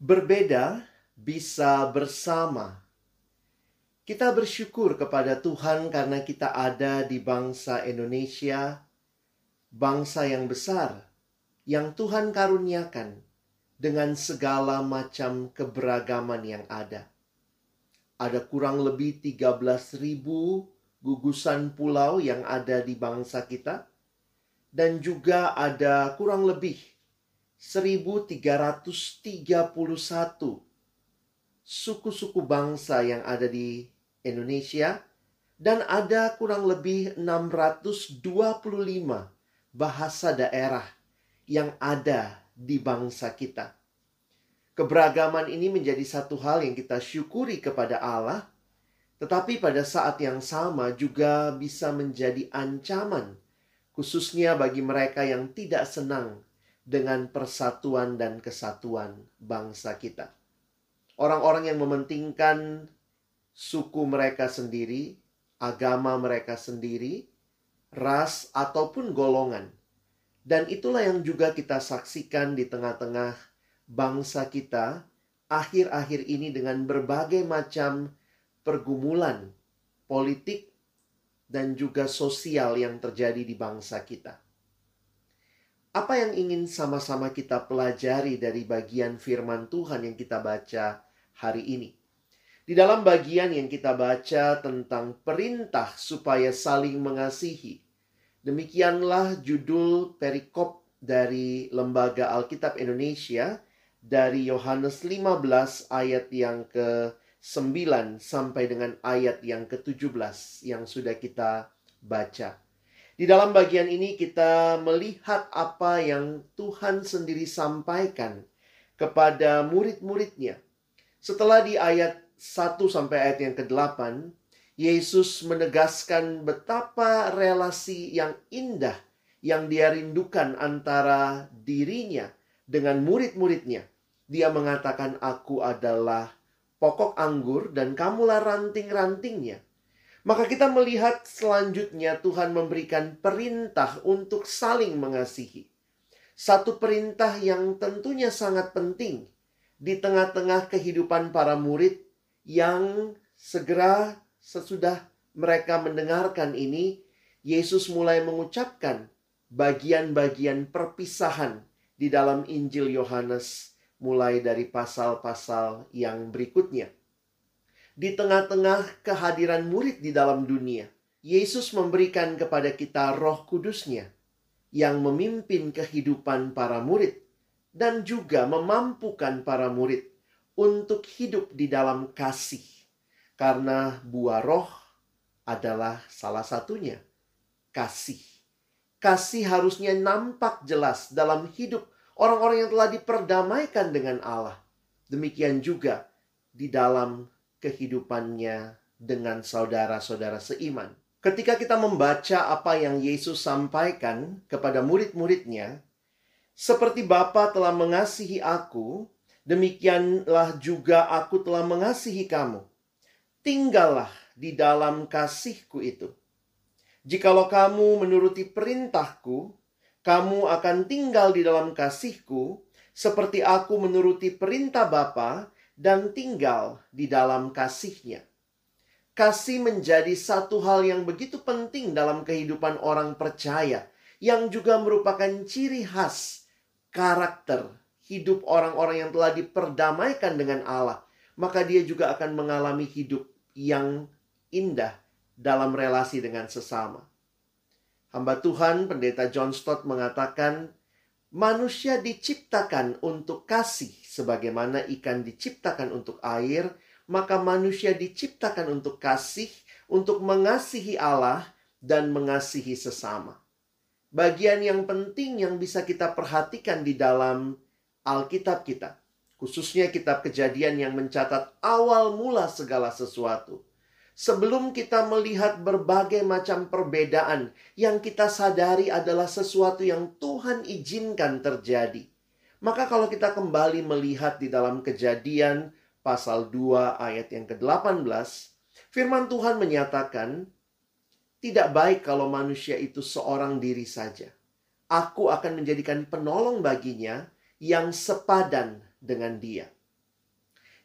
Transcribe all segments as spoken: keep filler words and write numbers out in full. Berbeda bisa bersama. Kita bersyukur kepada Tuhan karena kita ada di bangsa Indonesia, bangsa yang besar, yang Tuhan karuniakan dengan segala macam keberagaman yang ada. Ada kurang lebih tiga belas ribu gugusan pulau yang ada di bangsa kita, dan juga ada kurang lebih seribu tiga ratus tiga puluh satu suku-suku bangsa yang ada di Indonesia, dan ada kurang lebih enam ratus dua puluh lima bahasa daerah yang ada di bangsa kita. Keberagaman ini menjadi satu hal yang kita syukuri kepada Allah, tetapi pada saat yang sama juga bisa menjadi ancaman, khususnya bagi mereka yang tidak senang dengan persatuan dan kesatuan bangsa kita. Orang-orang yang mementingkan suku mereka sendiri, agama mereka sendiri, ras ataupun golongan. Dan itulah yang juga kita saksikan di tengah-tengah bangsa kita akhir-akhir ini dengan berbagai macam pergumulan politik dan juga sosial yang terjadi di bangsa kita. Apa yang ingin sama-sama kita pelajari dari bagian firman Tuhan yang kita baca hari ini? Di dalam bagian yang kita baca tentang perintah supaya saling mengasihi. Demikianlah judul perikop dari Lembaga Alkitab Indonesia dari Yohanes lima belas ayat yang ke sembilan sampai dengan ayat yang ke tujuh belas yang sudah kita baca. Di dalam bagian ini kita melihat apa yang Tuhan sendiri sampaikan kepada murid-muridnya. Setelah di ayat satu sampai ayat yang ke delapan, Yesus menegaskan betapa relasi yang indah yang dia rindukan antara dirinya dengan murid-muridnya. Dia mengatakan, "Aku adalah pokok anggur dan kamulah ranting-rantingnya." Maka kita melihat selanjutnya Tuhan memberikan perintah untuk saling mengasihi. Satu perintah yang tentunya sangat penting di tengah-tengah kehidupan para murid yang segera sesudah mereka mendengarkan ini, Yesus mulai mengucapkan bagian-bagian perpisahan di dalam Injil Yohanes mulai dari pasal-pasal yang berikutnya. Di tengah-tengah kehadiran murid di dalam dunia, Yesus memberikan kepada kita Roh Kudus-Nya yang memimpin kehidupan para murid dan juga memampukan para murid untuk hidup di dalam kasih. Karena buah roh adalah salah satunya, kasih. Kasih harusnya nampak jelas dalam hidup orang-orang yang telah diperdamaikan dengan Allah. Demikian juga di dalam kehidupannya dengan saudara-saudara seiman. Ketika kita membaca apa yang Yesus sampaikan kepada murid-muridnya, seperti Bapa telah mengasihi aku, demikianlah juga aku telah mengasihi kamu. Tinggallah di dalam kasihku itu. Jikalau kamu menuruti perintahku, kamu akan tinggal di dalam kasihku, seperti aku menuruti perintah Bapa dan tinggal di dalam kasih-Nya. Kasih menjadi satu hal yang begitu penting dalam kehidupan orang percaya, yang juga merupakan ciri khas karakter hidup orang-orang yang telah diperdamaikan dengan Allah. Maka dia juga akan mengalami hidup yang indah dalam relasi dengan sesama. Hamba Tuhan, Pendeta John Stott mengatakan, manusia diciptakan untuk kasih, sebagaimana ikan diciptakan untuk air, maka manusia diciptakan untuk kasih, untuk mengasihi Allah dan mengasihi sesama. Bagian yang penting yang bisa kita perhatikan di dalam Alkitab kita, khususnya kitab Kejadian yang mencatat awal mula segala sesuatu. Sebelum kita melihat berbagai macam perbedaan yang kita sadari adalah sesuatu yang Tuhan izinkan terjadi. Maka kalau kita kembali melihat di dalam Kejadian pasal dua ayat yang ke delapan belas, firman Tuhan menyatakan, tidak baik kalau manusia itu seorang diri saja. Aku akan menjadikan penolong baginya yang sepadan dengan dia.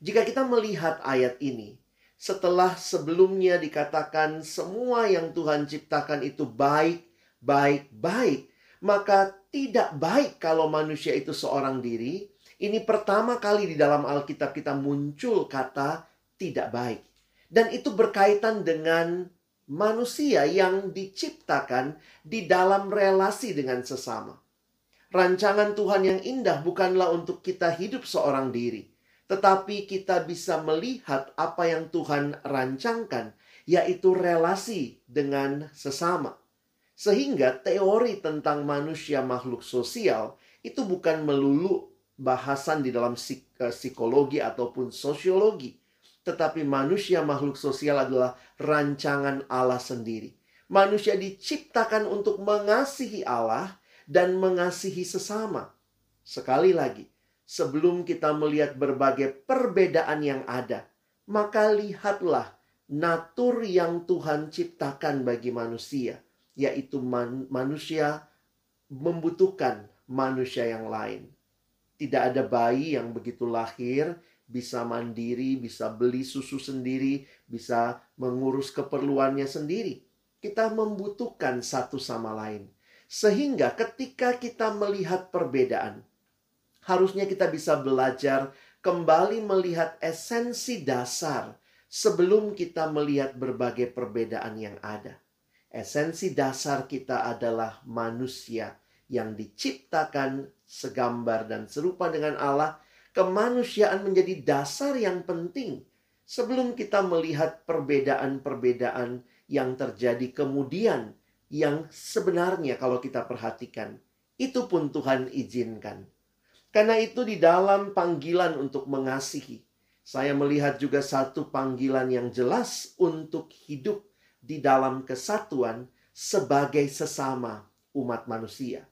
Jika kita melihat ayat ini, setelah sebelumnya dikatakan semua yang Tuhan ciptakan itu baik, baik, baik, maka tidak baik kalau manusia itu seorang diri. Ini pertama kali di dalam Alkitab kita muncul kata tidak baik. Dan itu berkaitan dengan manusia yang diciptakan di dalam relasi dengan sesama. Rancangan Tuhan yang indah bukanlah untuk kita hidup seorang diri, tetapi kita bisa melihat apa yang Tuhan rancangkan, yaitu relasi dengan sesama. Sehingga teori tentang manusia makhluk sosial itu bukan melulu bahasan di dalam psikologi ataupun sosiologi, tetapi manusia makhluk sosial adalah rancangan Allah sendiri. Manusia diciptakan untuk mengasihi Allah dan mengasihi sesama. Sekali lagi, sebelum kita melihat berbagai perbedaan yang ada, maka lihatlah natur yang Tuhan ciptakan bagi manusia, yaitu man- manusia membutuhkan manusia yang lain. Tidak ada bayi yang begitu lahir bisa mandiri, bisa beli susu sendiri, bisa mengurus keperluannya sendiri. Kita membutuhkan satu sama lain. Sehingga ketika kita melihat perbedaan, harusnya kita bisa belajar kembali melihat esensi dasar sebelum kita melihat berbagai perbedaan yang ada. Esensi dasar kita adalah manusia yang diciptakan segambar dan serupa dengan Allah. Kemanusiaan menjadi dasar yang penting sebelum kita melihat perbedaan-perbedaan yang terjadi kemudian yang sebenarnya kalau kita perhatikan, itu pun Tuhan izinkan. Karena itu di dalam panggilan untuk mengasihi, saya melihat juga satu panggilan yang jelas untuk hidup di dalam kesatuan sebagai sesama umat manusia.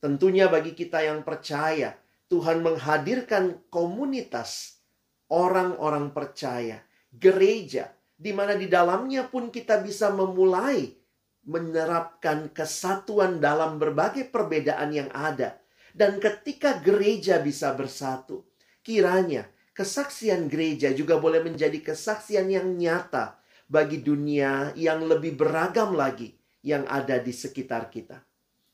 Tentunya bagi kita yang percaya, Tuhan menghadirkan komunitas orang-orang percaya, gereja, di mana di dalamnya pun kita bisa memulai menerapkan kesatuan dalam berbagai perbedaan yang ada. Dan ketika gereja bisa bersatu, kiranya kesaksian gereja juga boleh menjadi kesaksian yang nyata bagi dunia yang lebih beragam lagi yang ada di sekitar kita.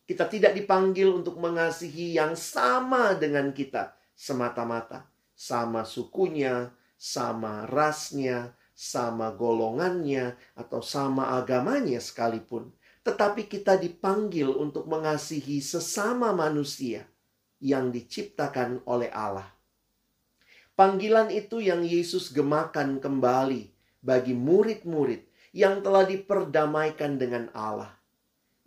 Kita tidak dipanggil untuk mengasihi yang sama dengan kita semata-mata. Sama sukunya, sama rasnya, sama golongannya, atau sama agamanya sekalipun. Tetapi kita dipanggil untuk mengasihi sesama manusia yang diciptakan oleh Allah. Panggilan itu yang Yesus gemakan kembali bagi murid-murid yang telah diperdamaikan dengan Allah.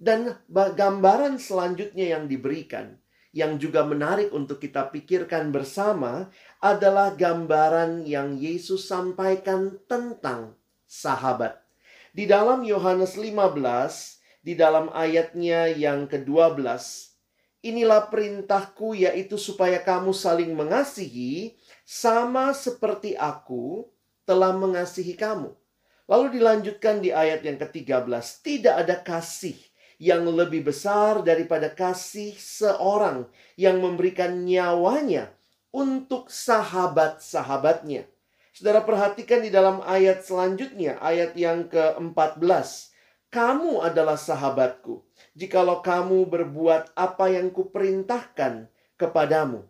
Dan gambaran selanjutnya yang diberikan, yang juga menarik untuk kita pikirkan bersama, adalah gambaran yang Yesus sampaikan tentang sahabat. Di dalam Yohanes lima belas, di dalam ayatnya yang kedua belas, inilah perintahku, yaitu supaya kamu saling mengasihi sama seperti aku telah mengasihi kamu. Lalu dilanjutkan di ayat yang ketiga belas, tidak ada kasih yang lebih besar daripada kasih seorang yang memberikan nyawanya untuk sahabat-sahabatnya. Saudara perhatikan di dalam ayat selanjutnya, ayat yang keempat belas. Kamu adalah sahabatku, jikalau kamu berbuat apa yang kuperintahkan kepadamu.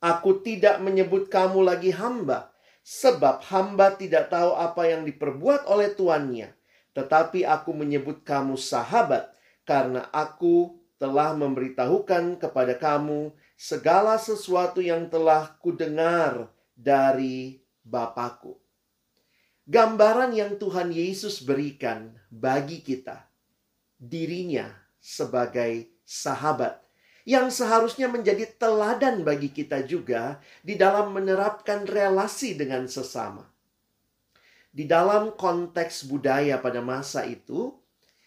Aku tidak menyebut kamu lagi hamba, sebab hamba tidak tahu apa yang diperbuat oleh tuannya. Tetapi aku menyebut kamu sahabat, karena aku telah memberitahukan kepada kamu segala sesuatu yang telah kudengar dari Bapa-Ku. Gambaran yang Tuhan Yesus berikan bagi kita, dirinya sebagai sahabat, yang seharusnya menjadi teladan bagi kita juga di dalam menerapkan relasi dengan sesama. Di dalam konteks budaya pada masa itu,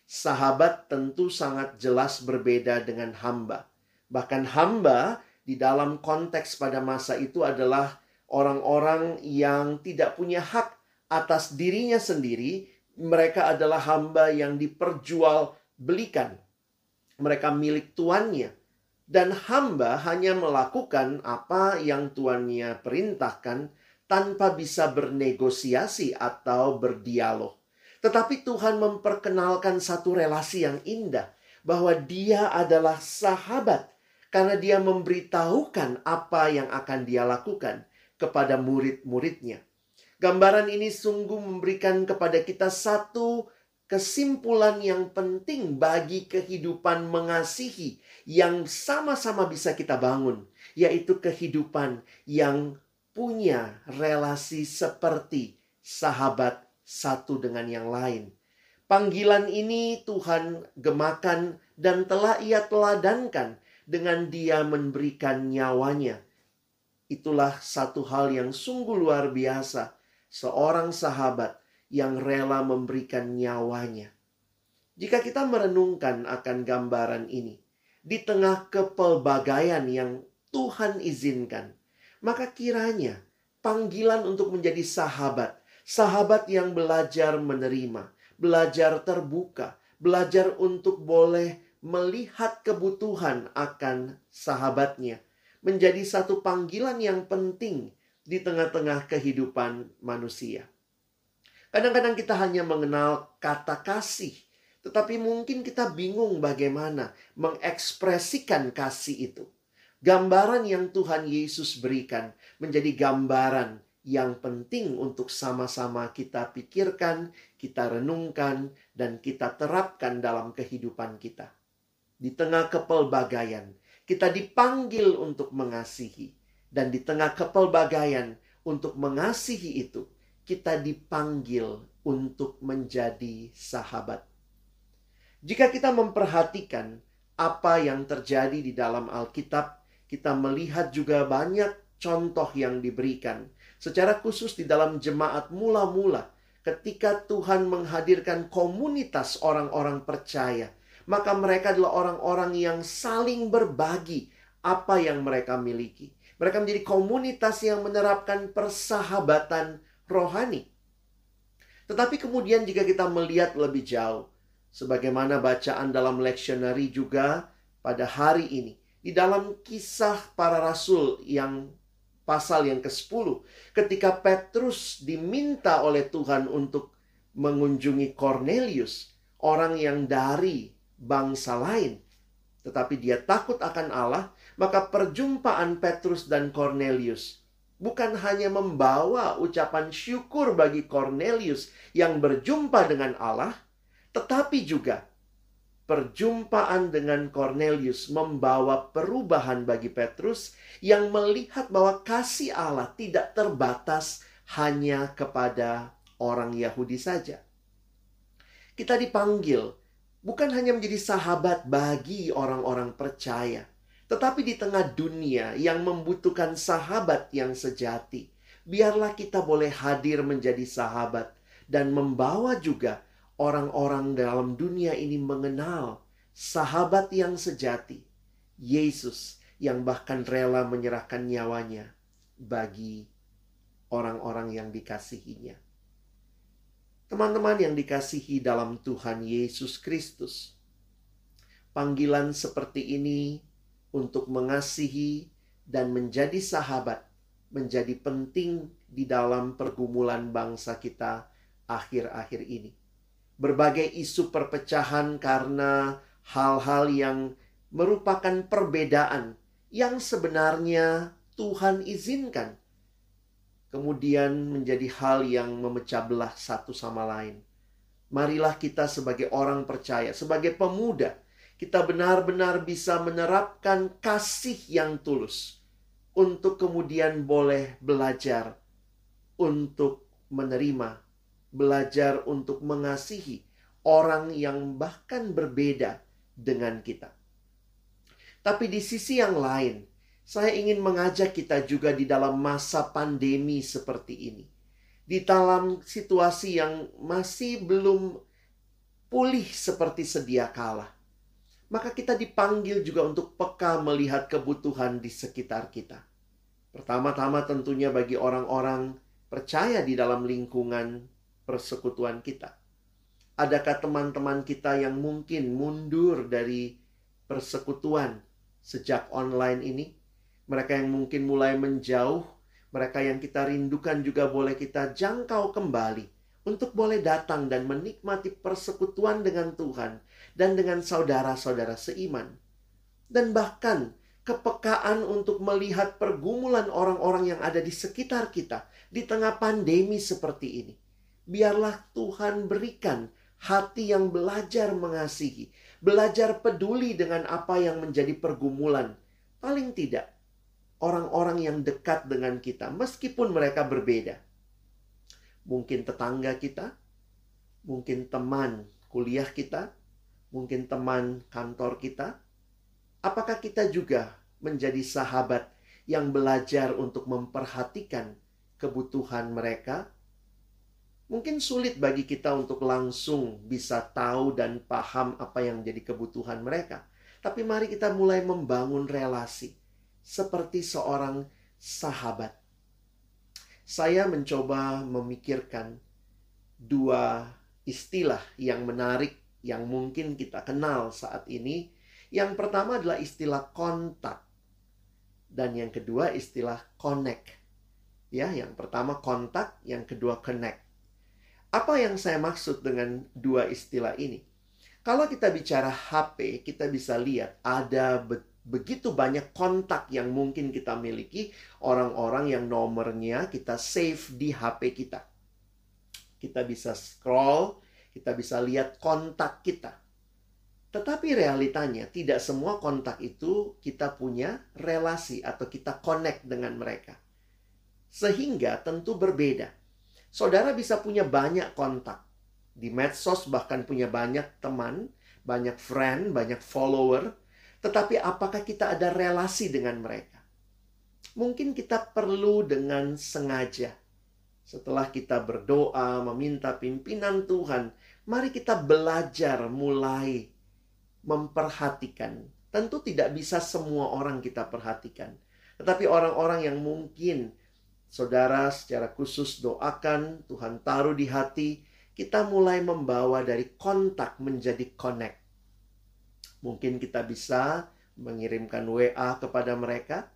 sahabat tentu sangat jelas berbeda dengan hamba. Bahkan hamba di dalam konteks pada masa itu adalah orang-orang yang tidak punya hak atas dirinya sendiri. Mereka adalah hamba yang diperjualbelikan. Mereka milik tuannya. Dan hamba hanya melakukan apa yang tuannya perintahkan, tanpa bisa bernegosiasi atau berdialog. Tetapi Tuhan memperkenalkan satu relasi yang indah, bahwa Dia adalah sahabat, karena Dia memberitahukan apa yang akan Dia lakukan kepada murid-muridnya. Gambaran ini sungguh memberikan kepada kita satu kesimpulan yang penting bagi kehidupan mengasihi yang sama-sama bisa kita bangun, yaitu kehidupan yang punya relasi seperti sahabat satu dengan yang lain. Panggilan ini Tuhan gemakan dan telah Ia teladankan dengan Dia memberikan nyawanya. Itulah satu hal yang sungguh luar biasa. Seorang sahabat yang rela memberikan nyawanya. Jika kita merenungkan akan gambaran ini, di tengah kepelbagaian yang Tuhan izinkan, maka kiranya panggilan untuk menjadi sahabat, sahabat yang belajar menerima, belajar terbuka, belajar untuk boleh melihat kebutuhan akan sahabatnya, menjadi satu panggilan yang penting di tengah-tengah kehidupan manusia. Kadang-kadang kita hanya mengenal kata kasih, tetapi mungkin kita bingung bagaimana mengekspresikan kasih itu. Gambaran yang Tuhan Yesus berikan menjadi gambaran yang penting untuk sama-sama kita pikirkan, kita renungkan, dan kita terapkan dalam kehidupan kita. Di tengah kepelbagaian, kita dipanggil untuk mengasihi. Dan di tengah kepelbagaian untuk mengasihi itu, kita dipanggil untuk menjadi sahabat. Jika kita memperhatikan apa yang terjadi di dalam Alkitab, kita melihat juga banyak contoh yang diberikan. Secara khusus di dalam jemaat mula-mula, ketika Tuhan menghadirkan komunitas orang-orang percaya, maka mereka adalah orang-orang yang saling berbagi apa yang mereka miliki. Mereka menjadi komunitas yang menerapkan persahabatan rohani. Tetapi kemudian jika kita melihat lebih jauh, sebagaimana bacaan dalam leksionari juga pada hari ini, di dalam Kisah Para Rasul yang pasal yang kesepuluh, ketika Petrus diminta oleh Tuhan untuk mengunjungi Cornelius, orang yang dari bangsa lain, tetapi dia takut akan Allah, maka perjumpaan Petrus dan Cornelius bukan hanya membawa ucapan syukur bagi Cornelius yang berjumpa dengan Allah, tetapi juga perjumpaan dengan Cornelius membawa perubahan bagi Petrus yang melihat bahwa kasih Allah tidak terbatas hanya kepada orang Yahudi saja. Kita dipanggil bukan hanya menjadi sahabat bagi orang-orang percaya, tetapi di tengah dunia yang membutuhkan sahabat yang sejati, biarlah kita boleh hadir menjadi sahabat dan membawa juga orang-orang dalam dunia ini mengenal sahabat yang sejati, Yesus yang bahkan rela menyerahkan nyawanya bagi orang-orang yang dikasihinya. Teman-teman yang dikasihi dalam Tuhan Yesus Kristus, panggilan seperti ini untuk mengasihi dan menjadi sahabat menjadi penting di dalam pergumulan bangsa kita akhir-akhir ini. Berbagai isu perpecahan karena hal-hal yang merupakan perbedaan yang sebenarnya Tuhan izinkan, kemudian menjadi hal yang memecah belah satu sama lain. Marilah kita sebagai orang percaya, sebagai pemuda, kita benar-benar bisa menerapkan kasih yang tulus untuk kemudian boleh belajar untuk menerima, belajar untuk mengasihi orang yang bahkan berbeda dengan kita. Tapi di sisi yang lain, saya ingin mengajak kita juga di dalam masa pandemi seperti ini. Di dalam situasi yang masih belum pulih seperti sedia kala, maka kita dipanggil juga untuk peka melihat kebutuhan di sekitar kita. Pertama-tama tentunya bagi orang-orang percaya di dalam lingkungan persekutuan kita. Adakah teman-teman kita yang mungkin mundur dari persekutuan sejak online ini? Mereka yang mungkin mulai menjauh, Mereka yang kita rindukan juga boleh kita jangkau kembali untuk boleh datang dan menikmati persekutuan dengan Tuhan dan dengan saudara-saudara seiman. Dan bahkan kepekaan untuk melihat pergumulan orang-orang yang ada di sekitar kita di tengah pandemi seperti ini. Biarlah Tuhan berikan hati yang belajar mengasihi, belajar peduli dengan apa yang menjadi pergumulan. Paling tidak, orang-orang yang dekat dengan kita, meskipun mereka berbeda. Mungkin tetangga kita, mungkin teman kuliah kita, mungkin teman kantor kita. Apakah kita juga menjadi sahabat yang belajar untuk memperhatikan kebutuhan mereka? Mungkin sulit bagi kita untuk langsung bisa tahu dan paham apa yang jadi kebutuhan mereka. Tapi mari kita mulai membangun relasi seperti seorang sahabat. Saya mencoba memikirkan dua istilah yang menarik yang mungkin kita kenal saat ini. Yang pertama adalah istilah kontak dan yang kedua istilah connect. Ya, yang pertama kontak, yang kedua connect. Apa yang saya maksud dengan dua istilah ini? Kalau kita bicara H P, kita bisa lihat ada betul begitu banyak kontak yang mungkin kita miliki, orang-orang yang nomornya kita save di H P kita. Kita bisa scroll, kita bisa lihat kontak kita. Tetapi realitanya tidak semua kontak itu kita punya relasi atau kita connect dengan mereka. Sehingga tentu berbeda. Saudara bisa punya banyak kontak. Di medsos bahkan punya banyak teman, banyak friend, banyak follower. Tetapi apakah kita ada relasi dengan mereka? Mungkin kita perlu dengan sengaja. Setelah kita berdoa, meminta pimpinan Tuhan, mari kita belajar mulai memperhatikan. Tentu tidak bisa semua orang kita perhatikan. Tetapi orang-orang yang mungkin saudara secara khusus doakan, Tuhan taruh di hati, kita mulai membawa dari kontak menjadi connect. Mungkin kita bisa mengirimkan W A kepada mereka.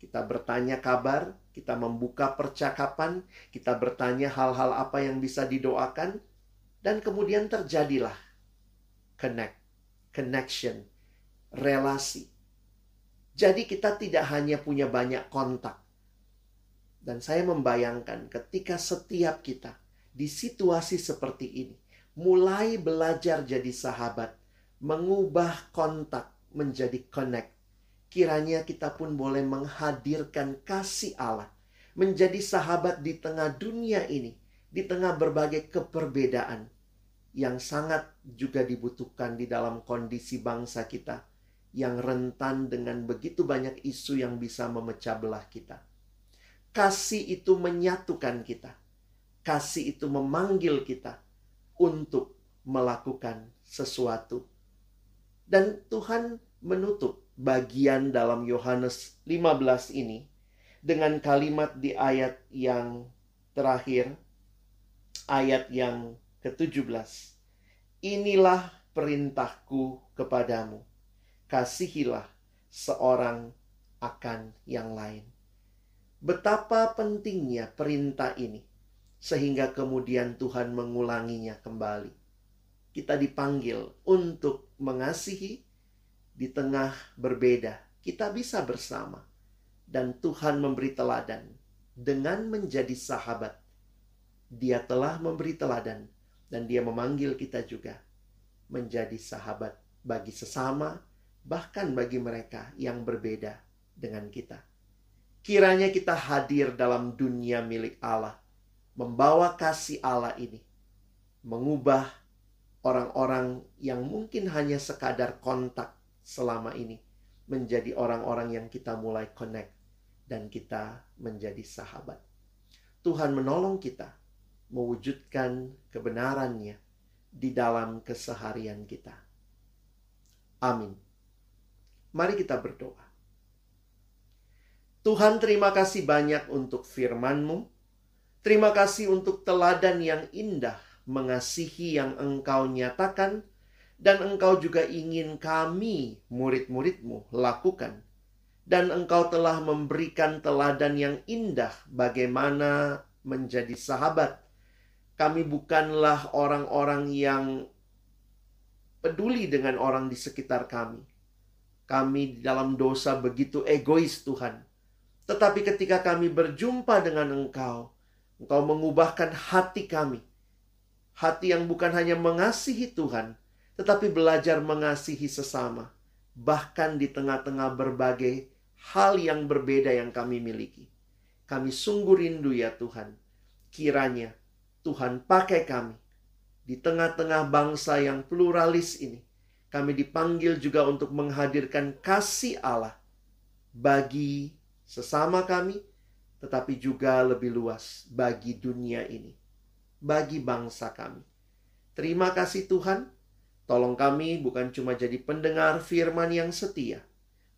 Kita bertanya kabar, kita membuka percakapan, kita bertanya hal-hal apa yang bisa didoakan. Dan kemudian terjadilah connect, connection, relasi. Jadi kita tidak hanya punya banyak kontak. Dan saya membayangkan ketika setiap kita di situasi seperti ini, mulai belajar jadi sahabat, mengubah kontak menjadi connect. Kiranya kita pun boleh menghadirkan kasih Allah menjadi sahabat di tengah dunia ini, di tengah berbagai keperbedaan yang sangat juga dibutuhkan di dalam kondisi bangsa kita yang rentan dengan begitu banyak isu yang bisa memecah belah kita. Kasih itu menyatukan kita. Kasih itu memanggil kita untuk melakukan sesuatu. Dan Tuhan menutup bagian dalam Yohanes lima belas ini dengan kalimat di ayat yang terakhir, ayat yang ketujuh belas. Inilah perintahku kepadamu, kasihilah seorang akan yang lain. Betapa pentingnya perintah ini, sehingga kemudian Tuhan mengulanginya kembali. Kita dipanggil untuk mengasihi di tengah berbeda. Kita bisa bersama. Dan Tuhan memberi teladan dengan menjadi sahabat. Dia telah memberi teladan. Dan dia memanggil kita juga menjadi sahabat bagi sesama, bahkan bagi mereka yang berbeda dengan kita. Kiranya kita hadir dalam dunia milik Allah, membawa kasih Allah ini, mengubah orang-orang yang mungkin hanya sekadar kontak selama ini menjadi orang-orang yang kita mulai connect dan kita menjadi sahabat. Tuhan menolong kita mewujudkan kebenarannya di dalam keseharian kita. Amin. Mari kita berdoa. Tuhan, terima kasih banyak untuk firman-Mu. Terima kasih untuk teladan yang indah mengasihi yang Engkau nyatakan dan Engkau juga ingin kami murid-murid-Mu lakukan. dan engkau telah memberikan teladan yang indah bagaimana menjadi sahabat. Kami bukanlah orang-orang yang peduli dengan orang di sekitar kami. Kami dalam dosa begitu egois, Tuhan. Tetapi ketika kami berjumpa dengan Engkau, Engkau mengubahkan hati kami. Hati yang bukan hanya mengasihi Tuhan, tetapi belajar mengasihi sesama, bahkan di tengah-tengah berbagai hal yang berbeda yang kami miliki. Kami sungguh rindu ya Tuhan, kiranya Tuhan pakai kami di tengah-tengah bangsa yang pluralis ini. Kami dipanggil juga untuk menghadirkan kasih Allah bagi sesama kami, tetapi juga lebih luas bagi dunia ini, bagi bangsa kami. Terima kasih Tuhan, tolong kami bukan cuma jadi pendengar firman yang setia,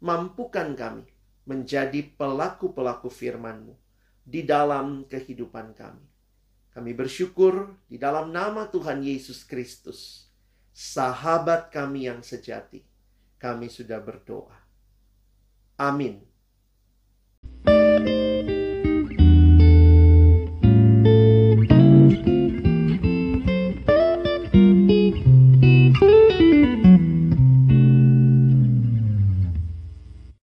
mampukan kami menjadi pelaku-pelaku firman-Mu di dalam kehidupan kami. Kami bersyukur di dalam nama Tuhan Yesus Kristus, sahabat kami yang sejati, kami sudah berdoa. Amin.